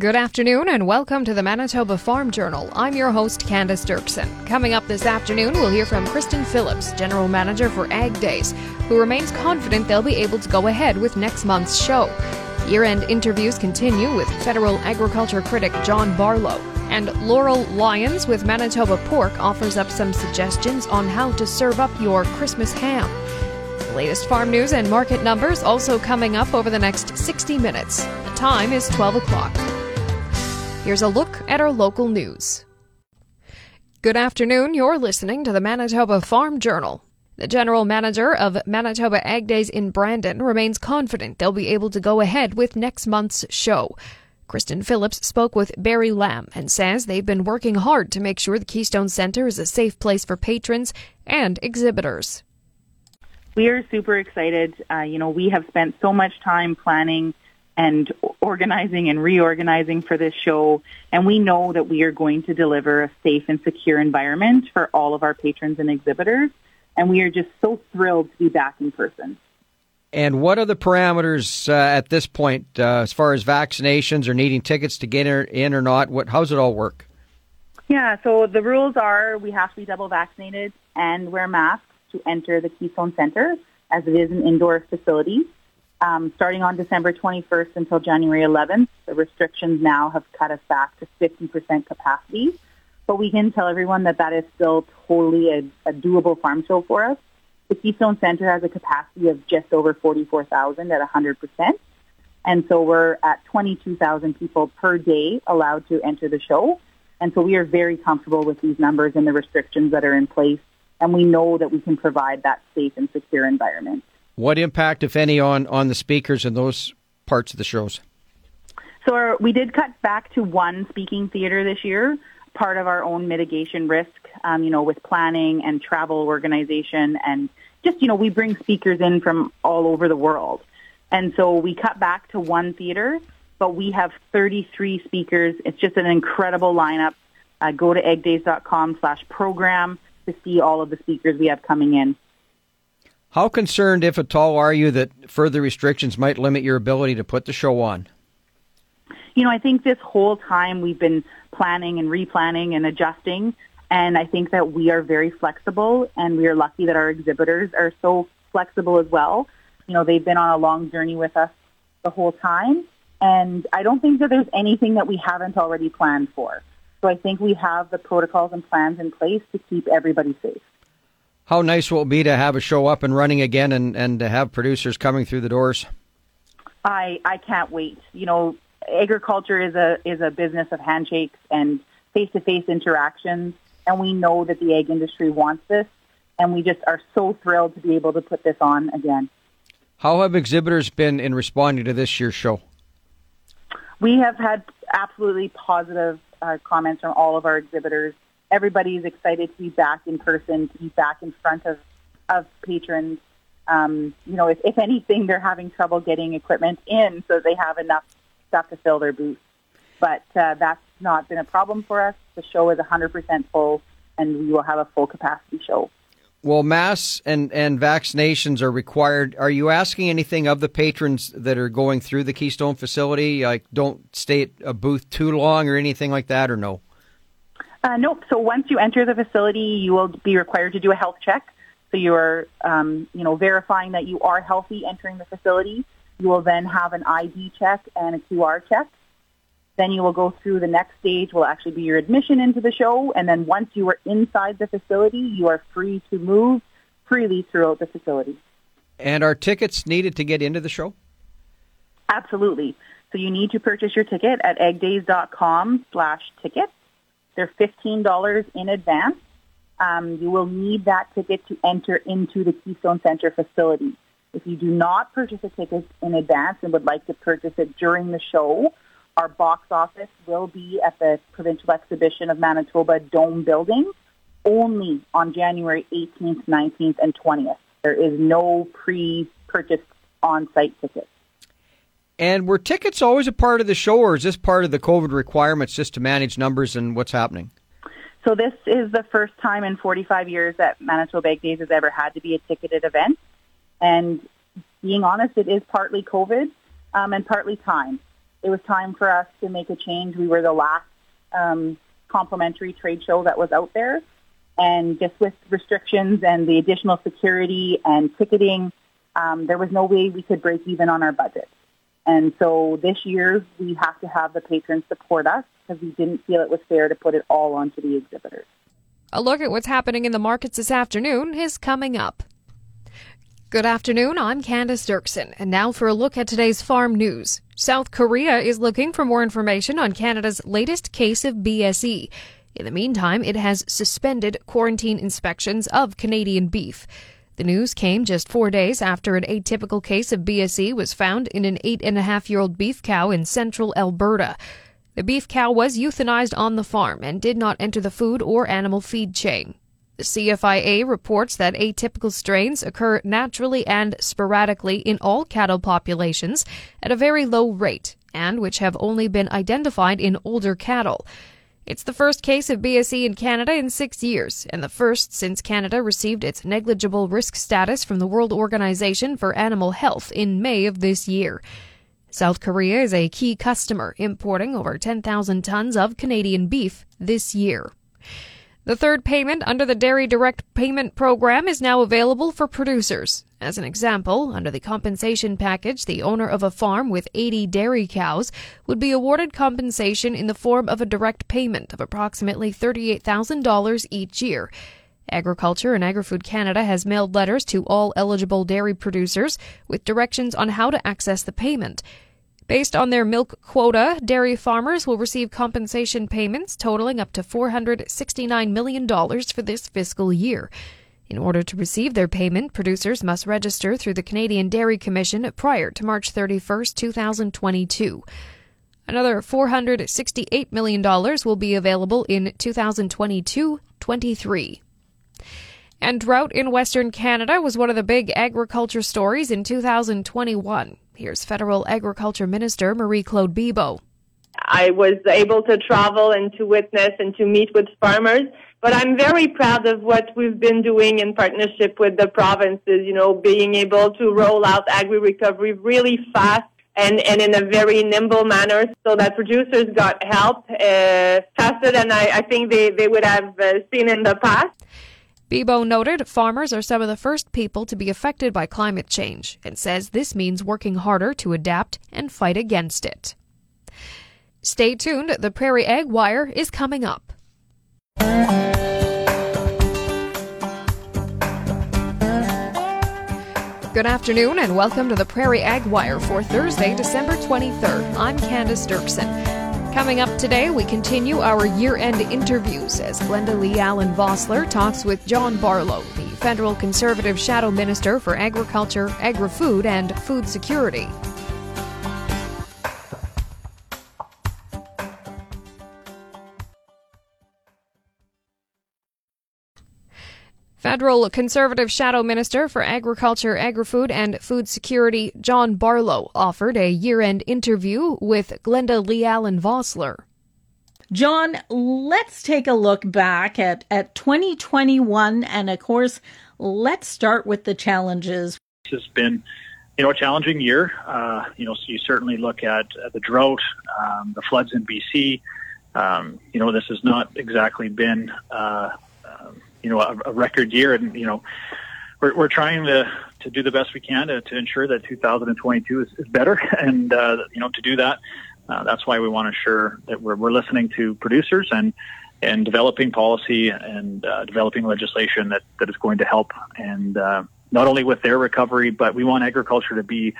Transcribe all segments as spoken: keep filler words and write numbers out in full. Good afternoon and welcome to the Manitoba Farm Journal. I'm your host, Candace Dirksen. Coming up this afternoon, we'll hear from Kristen Phillips, General Manager for Ag Days, who remains confident they'll be able to go ahead with next month's show. Year-end interviews continue with federal agriculture critic John Barlow. And Laurel Lyons with Manitoba Pork offers up some suggestions on how to serve up your Christmas ham. The latest farm news and market numbers also coming up over the next sixty minutes. The time is twelve o'clock. Here's a look at our local news. Good afternoon, you're listening to the Manitoba Farm Journal. The general manager of Manitoba Ag Days in Brandon remains confident they'll be able to go ahead with next month's show. Kristen Phillips spoke with Barry Lamb and says they've been working hard to make sure the Keystone Centre is a safe place for patrons and exhibitors. We are super excited. Uh, you know, we have spent so much time planning and organizing and reorganizing for this show, and we know that we are going to deliver a safe and secure environment for all of our patrons and exhibitors, and we are just so thrilled to be back in person. And what are the parameters uh, at this point uh, as far as vaccinations or needing tickets to get in or not? What, how's it all work? Yeah, so the rules are we have to be double vaccinated and wear masks to enter the Keystone Centre, as it is an indoor facility. Um, starting on December twenty-first until January eleventh, the restrictions now have cut us back to fifty percent capacity. But we can tell everyone that that is still totally a, a doable farm show for us. The Keystone Centre has a capacity of just over forty-four thousand at one hundred percent. And so we're at twenty-two thousand people per day allowed to enter the show. And so we are very comfortable with these numbers and the restrictions that are in place. And we know that we can provide that safe and secure environment. What impact, if any, on, on the speakers and those parts of the shows? So our, we did cut back to one speaking theater this year, part of our own mitigation risk, um, you know, with planning and travel organization. And just, you know, we bring speakers in from all over the world. And so we cut back to one theater, but we have thirty-three speakers. It's just an incredible lineup. Uh, go to eggdays.com slash program to see all of the speakers we have coming in. How concerned, if at all, are you that further restrictions might limit your ability to put the show on? You know, I think this whole time we've been planning and replanning and adjusting, and I think that we are very flexible, and we are lucky that our exhibitors are so flexible as well. You know, they've been on a long journey with us the whole time, and I don't think that there's anything that we haven't already planned for. So I think we have the protocols and plans in place to keep everybody safe. How nice will it be to have a show up and running again and, and to have producers coming through the doors? I I can't wait. You know, agriculture is a is a business of handshakes and face-to-face interactions, and we know that the egg industry wants this, and we just are so thrilled to be able to put this on again. How have exhibitors been in responding to this year's show? We have had absolutely positive uh, comments from all of our exhibitors. Everybody's excited to be back in person, to be back in front of, of patrons. Um, you know, if, if anything, they're having trouble getting equipment in so they have enough stuff to fill their booths. But uh, that's not been a problem for us. The show is one hundred percent full, and we will have a full capacity show. Well, masks and, and vaccinations are required. Are you asking anything of the patrons that are going through the Keystone facility? Like, don't stay at a booth too long or anything like that, or no? Uh, nope. So once you enter the facility, you will be required to do a health check. So you are, um, you know, verifying that you are healthy entering the facility. You will then have an I D check and a Q R check. Then you will go through the next stage, will actually be your admission into the show. And then once you are inside the facility, you are free to move freely throughout the facility. And are tickets needed to get into the show? Absolutely. So you need to purchase your ticket at eggdays.com slash tickets. They're fifteen dollars in advance. Um, you will need that ticket to enter into the Keystone Centre facility. If you do not purchase a ticket in advance and would like to purchase it during the show, our box office will be at the Provincial Exhibition of Manitoba Dome Building only on January eighteenth, nineteenth, and twentieth. There is no pre-purchased on-site ticket. And were tickets always a part of the show, or is this part of the COVID requirements just to manage numbers and what's happening? So this is the first time in forty-five years that Manitoba Ag Days has ever had to be a ticketed event. And being honest, it is partly COVID um, and partly time. it was time for us to make a change. We were the last um, complimentary trade show that was out there. And just with restrictions and the additional security and ticketing, um, there was no way we could break even on our budget. And so this year, we have to have the patrons support us because we didn't feel it was fair to put it all onto the exhibitors. A look at what's happening in the markets this afternoon is coming up. Good afternoon, I'm Candace Dirksen, and now for a look at today's farm news. South Korea is looking for more information on Canada's latest case of B S E. In the meantime, it has suspended quarantine inspections of Canadian beef. The news came just four days after an atypical case of B S E was found in an eight-and-a-half-year-old beef cow in central Alberta. The beef cow was euthanized on the farm and did not enter the food or animal feed chain. The C F I A reports that atypical strains occur naturally and sporadically in all cattle populations at a very low rate, and which have only been identified in older cattle. It's the first case of B S E in Canada in six years, and the first since Canada received its negligible risk status from the World Organization for Animal Health in May of this year. South Korea is a key customer, importing over ten thousand tons of Canadian beef this year. The third payment under the Dairy Direct Payment Program is now available for producers. As an example, under the compensation package, the owner of a farm with eighty dairy cows would be awarded compensation in the form of a direct payment of approximately thirty-eight thousand dollars each year. Agriculture and Agri-Food Canada has mailed letters to all eligible dairy producers with directions on how to access the payment. Based on their milk quota, dairy farmers will receive compensation payments totaling up to four hundred sixty-nine million dollars for this fiscal year. In order to receive their payment, producers must register through the Canadian Dairy Commission prior to March thirty-first, twenty twenty-two. Another four hundred sixty-eight million dollars will be available in twenty twenty-two twenty-three. And drought in Western Canada was one of the big agriculture stories in two thousand twenty-one. Here's Federal Agriculture Minister Marie-Claude Bibeau. I was able to travel and to witness and to meet with farmers, but I'm very proud of what we've been doing in partnership with the provinces, you know, being able to roll out agri-recovery really fast and, and in a very nimble manner so that producers got help uh, faster than I, I think they, they would have uh, seen in the past. Bibeau noted farmers are some of the first people to be affected by climate change and says this means working harder to adapt and fight against it. Stay tuned, the Prairie Ag Wire is coming up. Good afternoon and welcome to the Prairie Ag Wire for Thursday, December twenty-third. I'm Candace Dirksen. Coming up today, we continue our year-end interviews as Glenda-Lee Allen-Vossler talks with John Barlow, the federal Conservative shadow minister for agriculture, agri-food, and food security. Federal Conservative Shadow Minister for Agriculture, Agri-Food and Food Security, John Barlow, offered a year-end interview with Glenda-Lee Allen-Vossler. John, let's take a look back at, at twenty twenty-one, and of course, let's start with the challenges. This has been, you know, a challenging year. Uh, you know, so you certainly look at uh, the drought, um, the floods in B C. Um, you know, this has not exactly been... Uh, um, you know, a, a record year, and, you know, we're, we're trying to, to do the best we can to, to ensure that two thousand twenty-two is, is better. And, uh, you know, to do that, uh, that's why we want to ensure that we're, we're listening to producers and, and developing policy and uh, developing legislation that, that is going to help. And uh, not only with their recovery, but we want agriculture to be,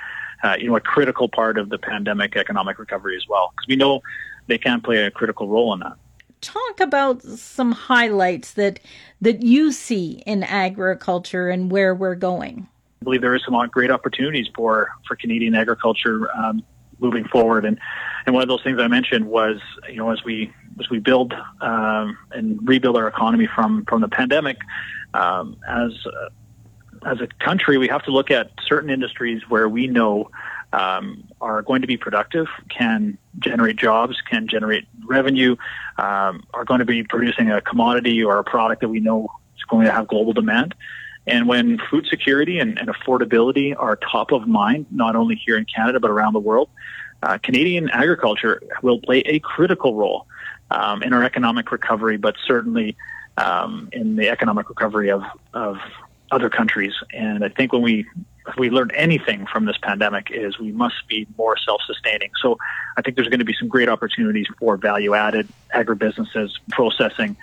uh, you know, a critical part of the pandemic economic recovery as well, because we know they can play a critical role in that. Talk about some highlights that that you see in agriculture and where we're going. I believe there is some great opportunities for, for Canadian agriculture um, moving forward, and and one of those things I mentioned was, you know, as we as we build um, and rebuild our economy from from the pandemic, um, as uh, as a country, we have to look at certain industries where we know Um, are going to be productive, can generate jobs, can generate revenue, um, are going to be producing a commodity or a product that we know is going to have global demand. And when food security and, and affordability are top of mind, not only here in Canada but around the world, uh, Canadian agriculture will play a critical role um, in our economic recovery, but certainly um, in the economic recovery of, of other countries. And I think when we if we learned anything from this pandemic is we must be more self-sustaining. So I think there's going to be some great opportunities for value-added agribusinesses, processing,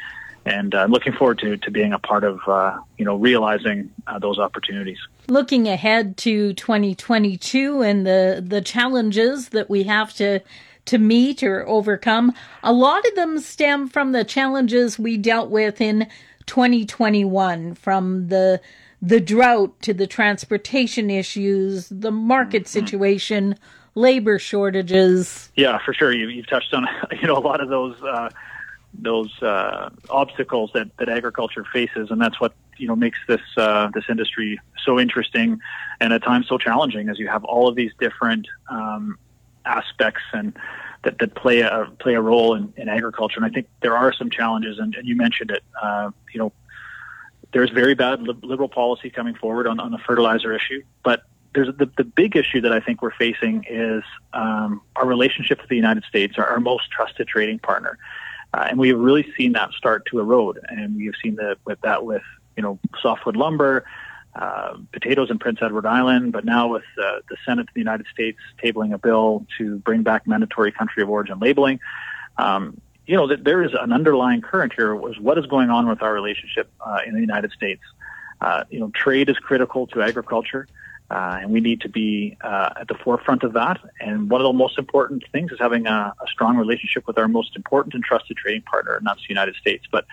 and I'm uh, looking forward to, to being a part of, uh, you know, realizing uh, those opportunities. Looking ahead to twenty twenty-two and the, the challenges that we have to to meet or overcome, a lot of them stem from the challenges we dealt with in twenty twenty-one, from the the drought to the transportation issues, the market situation, labor shortages. Yeah, for sure. You, you've touched on, you know, a lot of those uh, those uh, obstacles that, that agriculture faces, and that's what, you know, makes this uh, this industry so interesting and at times so challenging, as you have all of these different um, aspects and that, that play a play a role in, in agriculture. And I think there are some challenges, and, and you mentioned it. Uh, you know. There's very bad liberal policy coming forward on, on the fertilizer issue. But there's the, the big issue that I think we're facing is um, our relationship with the United States, our, our most trusted trading partner. Uh, and we have really seen that start to erode. And we've seen that with, that with you know, softwood lumber, uh, potatoes in Prince Edward Island, but now with uh, the Senate of the United States tabling a bill to bring back mandatory country of origin labeling. Um, You know, that there is an underlying current here was what is going on with our relationship uh, in the United States. Uh, you know, trade is critical to agriculture, uh, and we need to be uh, at the forefront of that. And one of the most important things is having a, a strong relationship with our most important and trusted trading partner, and that's the United States. But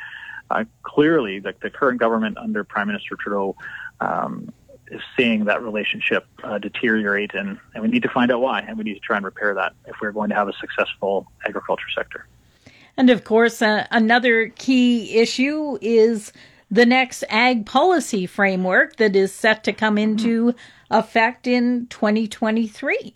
uh, clearly, like the, the current government under Prime Minister Trudeau um, is seeing that relationship uh, deteriorate, and, and we need to find out why, and we need to try and repair that if we're going to have a successful agriculture sector. And, of course, uh, another key issue is the next ag policy framework that is set to come into effect in twenty twenty-three.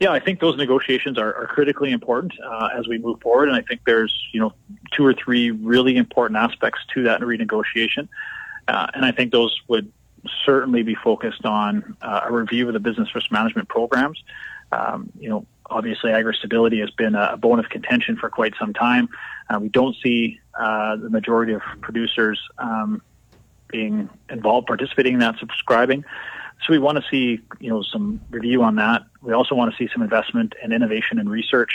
Yeah, I think those negotiations are, are critically important uh, as we move forward. And I think there's, you know, two or three really important aspects to that renegotiation. Uh, and I think those would certainly be focused on uh, a review of the business risk management programs. Um, you know, obviously, agri-stability has been a bone of contention for quite some time. Uh, we don't see uh, the majority of producers um, being involved, participating in that, subscribing. So we want to see, you know, some review on that. We also want to see some investment in innovation and research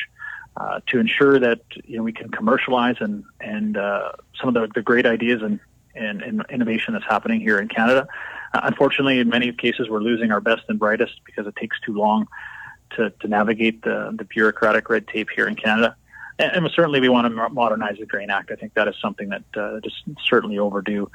uh, to ensure that, you know, we can commercialize and and uh, some of the, the great ideas and, and, and innovation that's happening here in Canada. Uh, unfortunately, in many cases, we're losing our best and brightest because it takes too long To, to navigate the, the bureaucratic red tape here in Canada. And, and certainly we want to modernize the Grain Act. I think that is something that uh, is certainly overdue.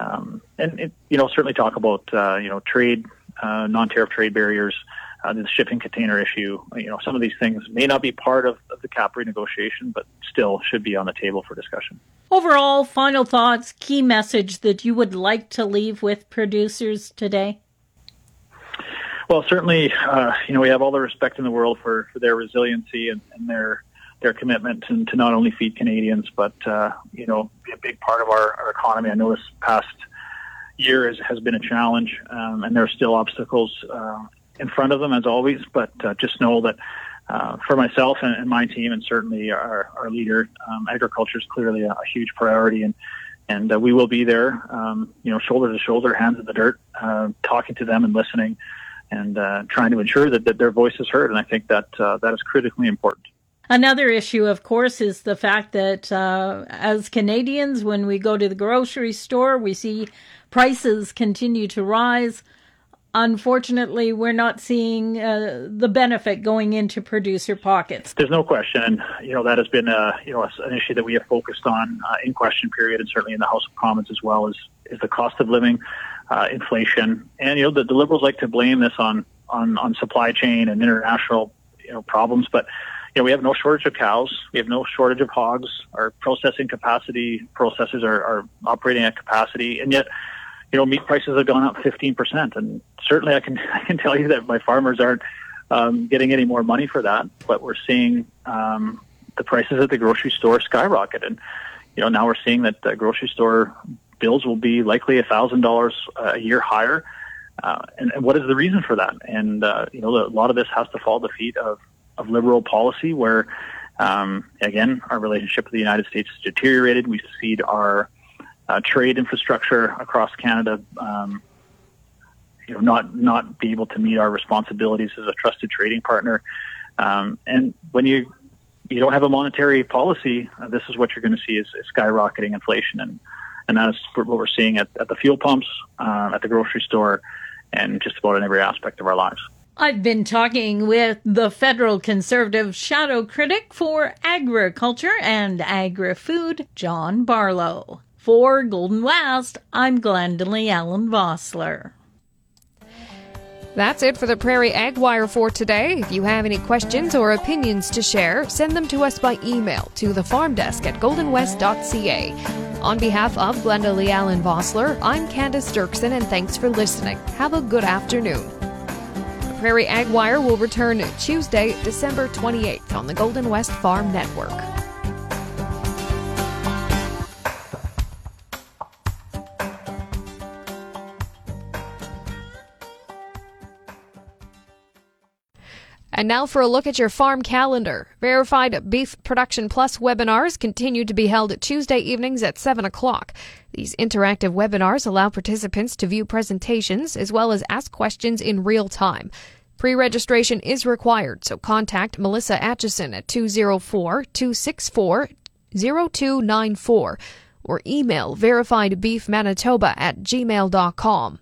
Um, and, it, you know, certainly talk about, uh, you know, trade, uh, non-tariff trade barriers, uh, the shipping container issue. You know, some of these things may not be part of, of the C A P renegotiation, but still should be on the table for discussion. Overall, final thoughts, key message that you would like to leave with producers today? Well, certainly, uh, you know, we have all the respect in the world for, for their resiliency and, and their their commitment to, to not only feed Canadians, but, uh, you know, be a big part of our, our economy. I know this past year is, has been a challenge, um, and there are still obstacles uh, in front of them, as always. But uh, just know that uh, for myself and, and my team, and certainly our, our leader, um, agriculture is clearly a, a huge priority. And and uh, we will be there, um, you know, shoulder to shoulder, hands in the dirt, uh, talking to them and listening, and uh, trying to ensure that, that their voice is heard. And I think that uh, that is critically important. Another issue, of course, is the fact that uh, as Canadians, when we go to the grocery store, we see prices continue to rise. Unfortunately, we're not seeing uh, the benefit going into producer pockets. There's no question. And, you know, that has been, uh, you know, an issue that we have focused on uh, in question period and certainly in the House of Commons as well, is, is the cost of living. Uh, inflation, and you know the, the Liberals like to blame this on, on, on supply chain and international you know problems, but you know we have no shortage of cows, we have no shortage of hogs, our processing capacity, processors are, are operating at capacity, and yet you know meat prices have gone up fifteen percent, and certainly I can I can tell you that my farmers aren't um, getting any more money for that, but we're seeing um, the prices at the grocery store skyrocket, and you know now we're seeing that the grocery store bills will be likely one thousand dollars a year higher Uh, and, and what is the reason for that? And, uh, you know, a lot of this has to fall at the feet of, of liberal policy where, um, again, our relationship with the United States is deteriorated. We cede our uh, trade infrastructure across Canada, um, you know, not, not be able to meet our responsibilities as a trusted trading partner. Um, and when you, you don't have a monetary policy, uh, this is what you're going to see is, is skyrocketing inflation. And, and that's what we're seeing at, at the fuel pumps, uh, at the grocery store, and just about in every aspect of our lives. I've been talking with the federal conservative shadow critic for agriculture and agri-food, John Barlow. For Golden West, I'm Glenda-Lee Allen-Vossler. That's it for the Prairie Ag Wire for today. If you have any questions or opinions to share, send them to us by email to thefarmdesk at goldenwest dot c a. On behalf of Glenda-Lee Allen-Vossler, I'm Candace Dirksen, and thanks for listening. Have a good afternoon. The Prairie Ag Wire will return Tuesday, December twenty-eighth on the Golden West Farm Network. And now for a look at your farm calendar. Verified Beef Production Plus webinars continue to be held Tuesday evenings at seven o'clock. These interactive webinars allow participants to view presentations as well as ask questions in real time. Pre-registration is required, so contact Melissa Atchison at two oh four, two six four, oh two nine four or email verifiedbeefmanitoba at gmail dot com.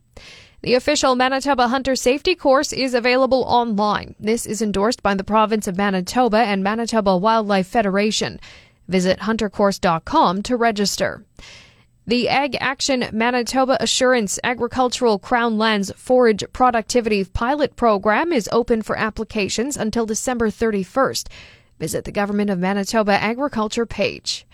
The official Manitoba Hunter Safety Course is available online. This is endorsed by the Province of Manitoba and Manitoba Wildlife Federation. Visit hunter course dot com to register. The Ag Action Manitoba Assurance Agricultural Crown Lands Forage Productivity Pilot Program is open for applications until December thirty-first. Visit the Government of Manitoba Agriculture page.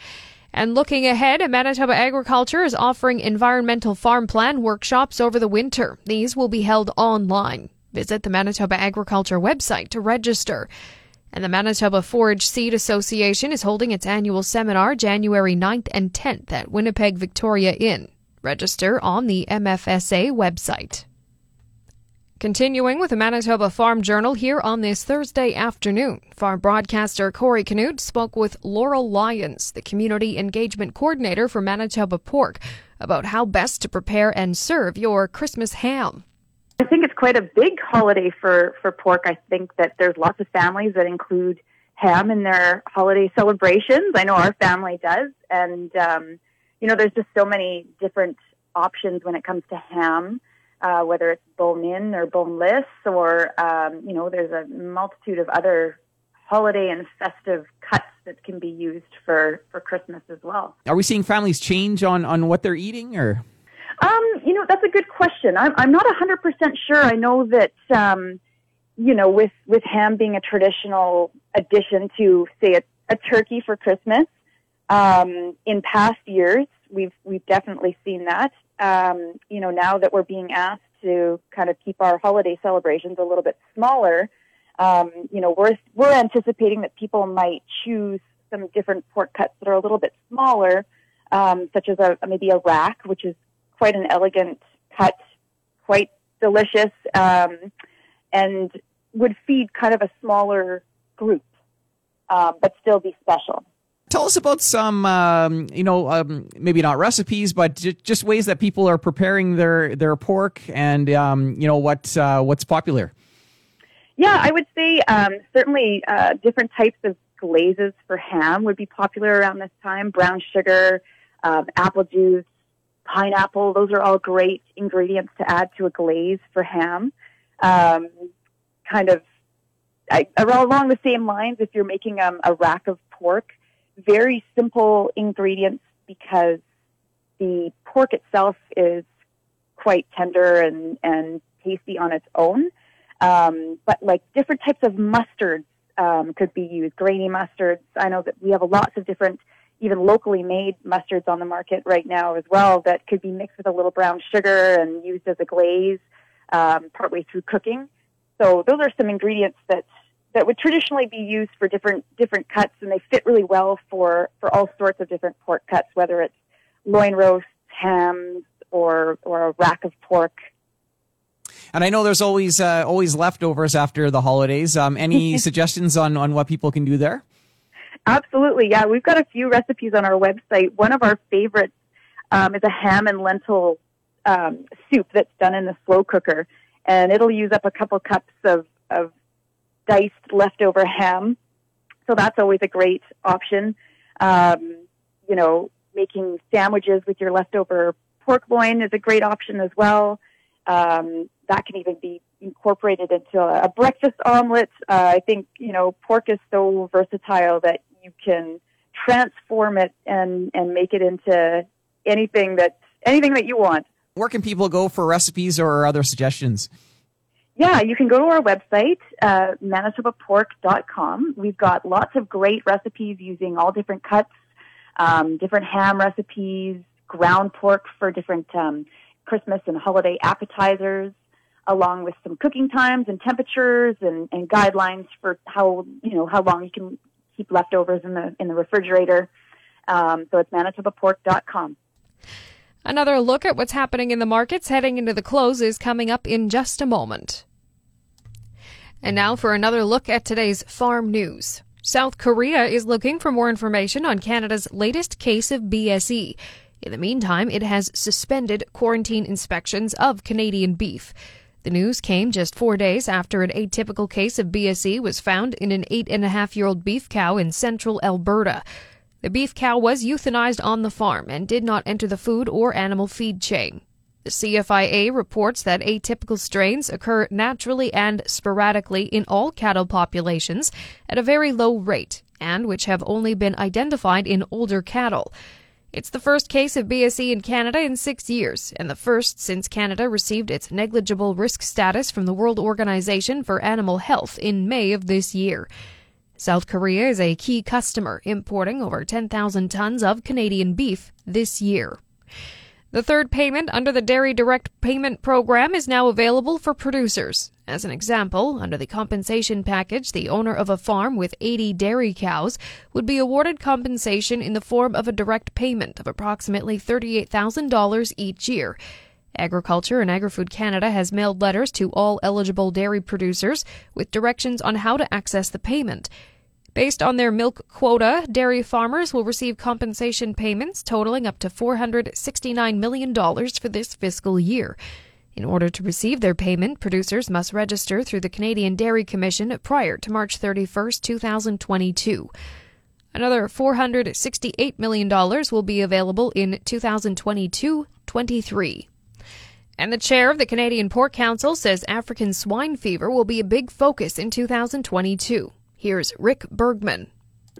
And looking ahead, Manitoba Agriculture is offering environmental farm plan workshops over the winter. These will be held online. Visit the Manitoba Agriculture website to register. And the Manitoba Forage Seed Association is holding its annual seminar January ninth and tenth at Winnipeg Victoria Inn. Register on the M F S A website. Continuing with the Manitoba Farm Journal here on this Thursday afternoon, farm broadcaster Corey Knute spoke with Laurel Lyons, the Community Engagement Coordinator for Manitoba Pork, about how best to prepare and serve your Christmas ham. I think it's quite a big holiday for, for pork. I think that there's lots of families that include ham in their holiday celebrations. I know our family does. And, um, you know, there's just so many different options when it comes to ham. Uh, whether it's bone-in or boneless or, um, you know, there's a multitude of other holiday and festive cuts that can be used for, for Christmas as well. Are we seeing families change on, on what they're eating? or? Um, you know, that's a good question. I'm, I'm not one hundred percent sure. I know that, um, you know, with, with ham being a traditional addition to, say, a, a turkey for Christmas, um, in past years, we've we've definitely seen that. Um, you know, now that we're being asked to kind of keep our holiday celebrations a little bit smaller, um, you know, we're we're anticipating that people might choose some different pork cuts that are a little bit smaller, um, such as a, maybe a rack, which is quite an elegant cut, quite delicious, um, and would feed kind of a smaller group, uh, but still be special. Tell us about some, um, you know, um, maybe not recipes, but j- just ways that people are preparing their, their pork and, um, you know, what uh, what's popular. Yeah, I would say um, certainly uh, different types of glazes for ham would be popular around this time. Brown sugar, um, apple juice, pineapple, those are all great ingredients to add to a glaze for ham. Um, kind of I, along the same lines, if you're making um, a rack of pork, very simple ingredients because the pork itself is quite tender and, and tasty on its own. Um, but like different types of mustards um, could be used, grainy mustards. I know that we have lots of different, even locally made mustards on the market right now as well that could be mixed with a little brown sugar and used as a glaze um, partway through cooking. So those are some ingredients that that would traditionally be used for different different cuts, and they fit really well for, for all sorts of different pork cuts, whether it's loin roasts, hams, or, or a rack of pork. And I know there's always uh, always leftovers after the holidays. Um, any suggestions on, on what people can do there? Absolutely, yeah. We've got a few recipes on our website. One of our favorites um, is a ham and lentil um, soup that's done in the slow cooker. And it'll use up a couple cups of, of diced leftover ham. So that's always a great option. Um, you know, making sandwiches with your leftover pork loin is a great option as well. Um, that can even be incorporated into a breakfast omelet. Uh, I think, you know, pork is so versatile that you can transform it and, and make it into anything that, anything that you want. Where can people go for recipes or other suggestions? Yeah, you can go to our website, uh, Manitoba Pork dot com. We've got lots of great recipes using all different cuts, um, different ham recipes, ground pork for different um, Christmas and holiday appetizers, along with some cooking times and temperatures and, and guidelines for how you know how long you can keep leftovers in the in the refrigerator. Um, so it's Manitoba Pork dot com. Another look at what's happening in the markets heading into the close is coming up in just a moment. And now for another look at today's farm news. South Korea is looking for more information on Canada's latest case of B S E. In the meantime, it has suspended quarantine inspections of Canadian beef. The news came just four days after an atypical case of B S E was found in an eight-and-a-half-year-old beef cow in central Alberta. The beef cow was euthanized on the farm and did not enter the food or animal feed chain. The C F I A reports that atypical strains occur naturally and sporadically in all cattle populations at a very low rate, and which have only been identified in older cattle. It's the first case of B S E in Canada in six years, and the first since Canada received its negligible risk status from the World Organization for Animal Health in May of this year. South Korea is a key customer, importing over ten thousand tons of Canadian beef this year. The third payment under the Dairy Direct Payment Program is now available for producers. As an example, under the compensation package, the owner of a farm with eighty dairy cows would be awarded compensation in the form of a direct payment of approximately thirty-eight thousand dollars each year. Agriculture and Agri-Food Canada has mailed letters to all eligible dairy producers with directions on how to access the payment. Based on their milk quota, dairy farmers will receive compensation payments totaling up to four hundred sixty-nine million dollars for this fiscal year. In order to receive their payment, producers must register through the Canadian Dairy Commission prior to March thirty-first, twenty twenty-two. Another four hundred sixty-eight million dollars will be available in twenty twenty-two twenty-three. And the chair of the Canadian Pork Council says African swine fever will be a big focus in two thousand twenty-two. Here's Rick Bergman.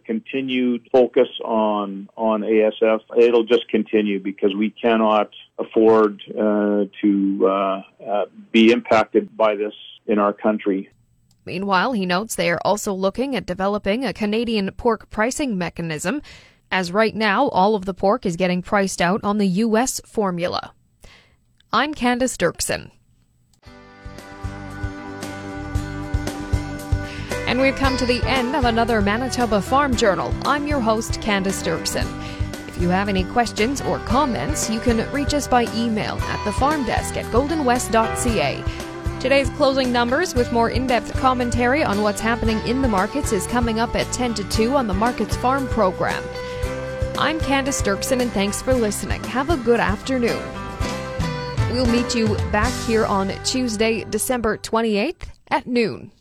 Continued focus on on A S F. It'll just continue because we cannot afford uh, to uh, uh, be impacted by this in our country. Meanwhile, he notes they are also looking at developing a Canadian pork pricing mechanism, as right now all of the pork is getting priced out on the U S formula. I'm Candace Dirksen. And we've come to the end of another Manitoba Farm Journal. I'm your host, Candace Dirksen. If you have any questions or comments, you can reach us by email at thefarmdesk at golden west dot c a. Today's closing numbers with more in-depth commentary on what's happening in the markets is coming up at ten to two on the Markets Farm program. I'm Candace Dirksen, and thanks for listening. Have a good afternoon. We'll meet you back here on Tuesday, December twenty-eighth at noon.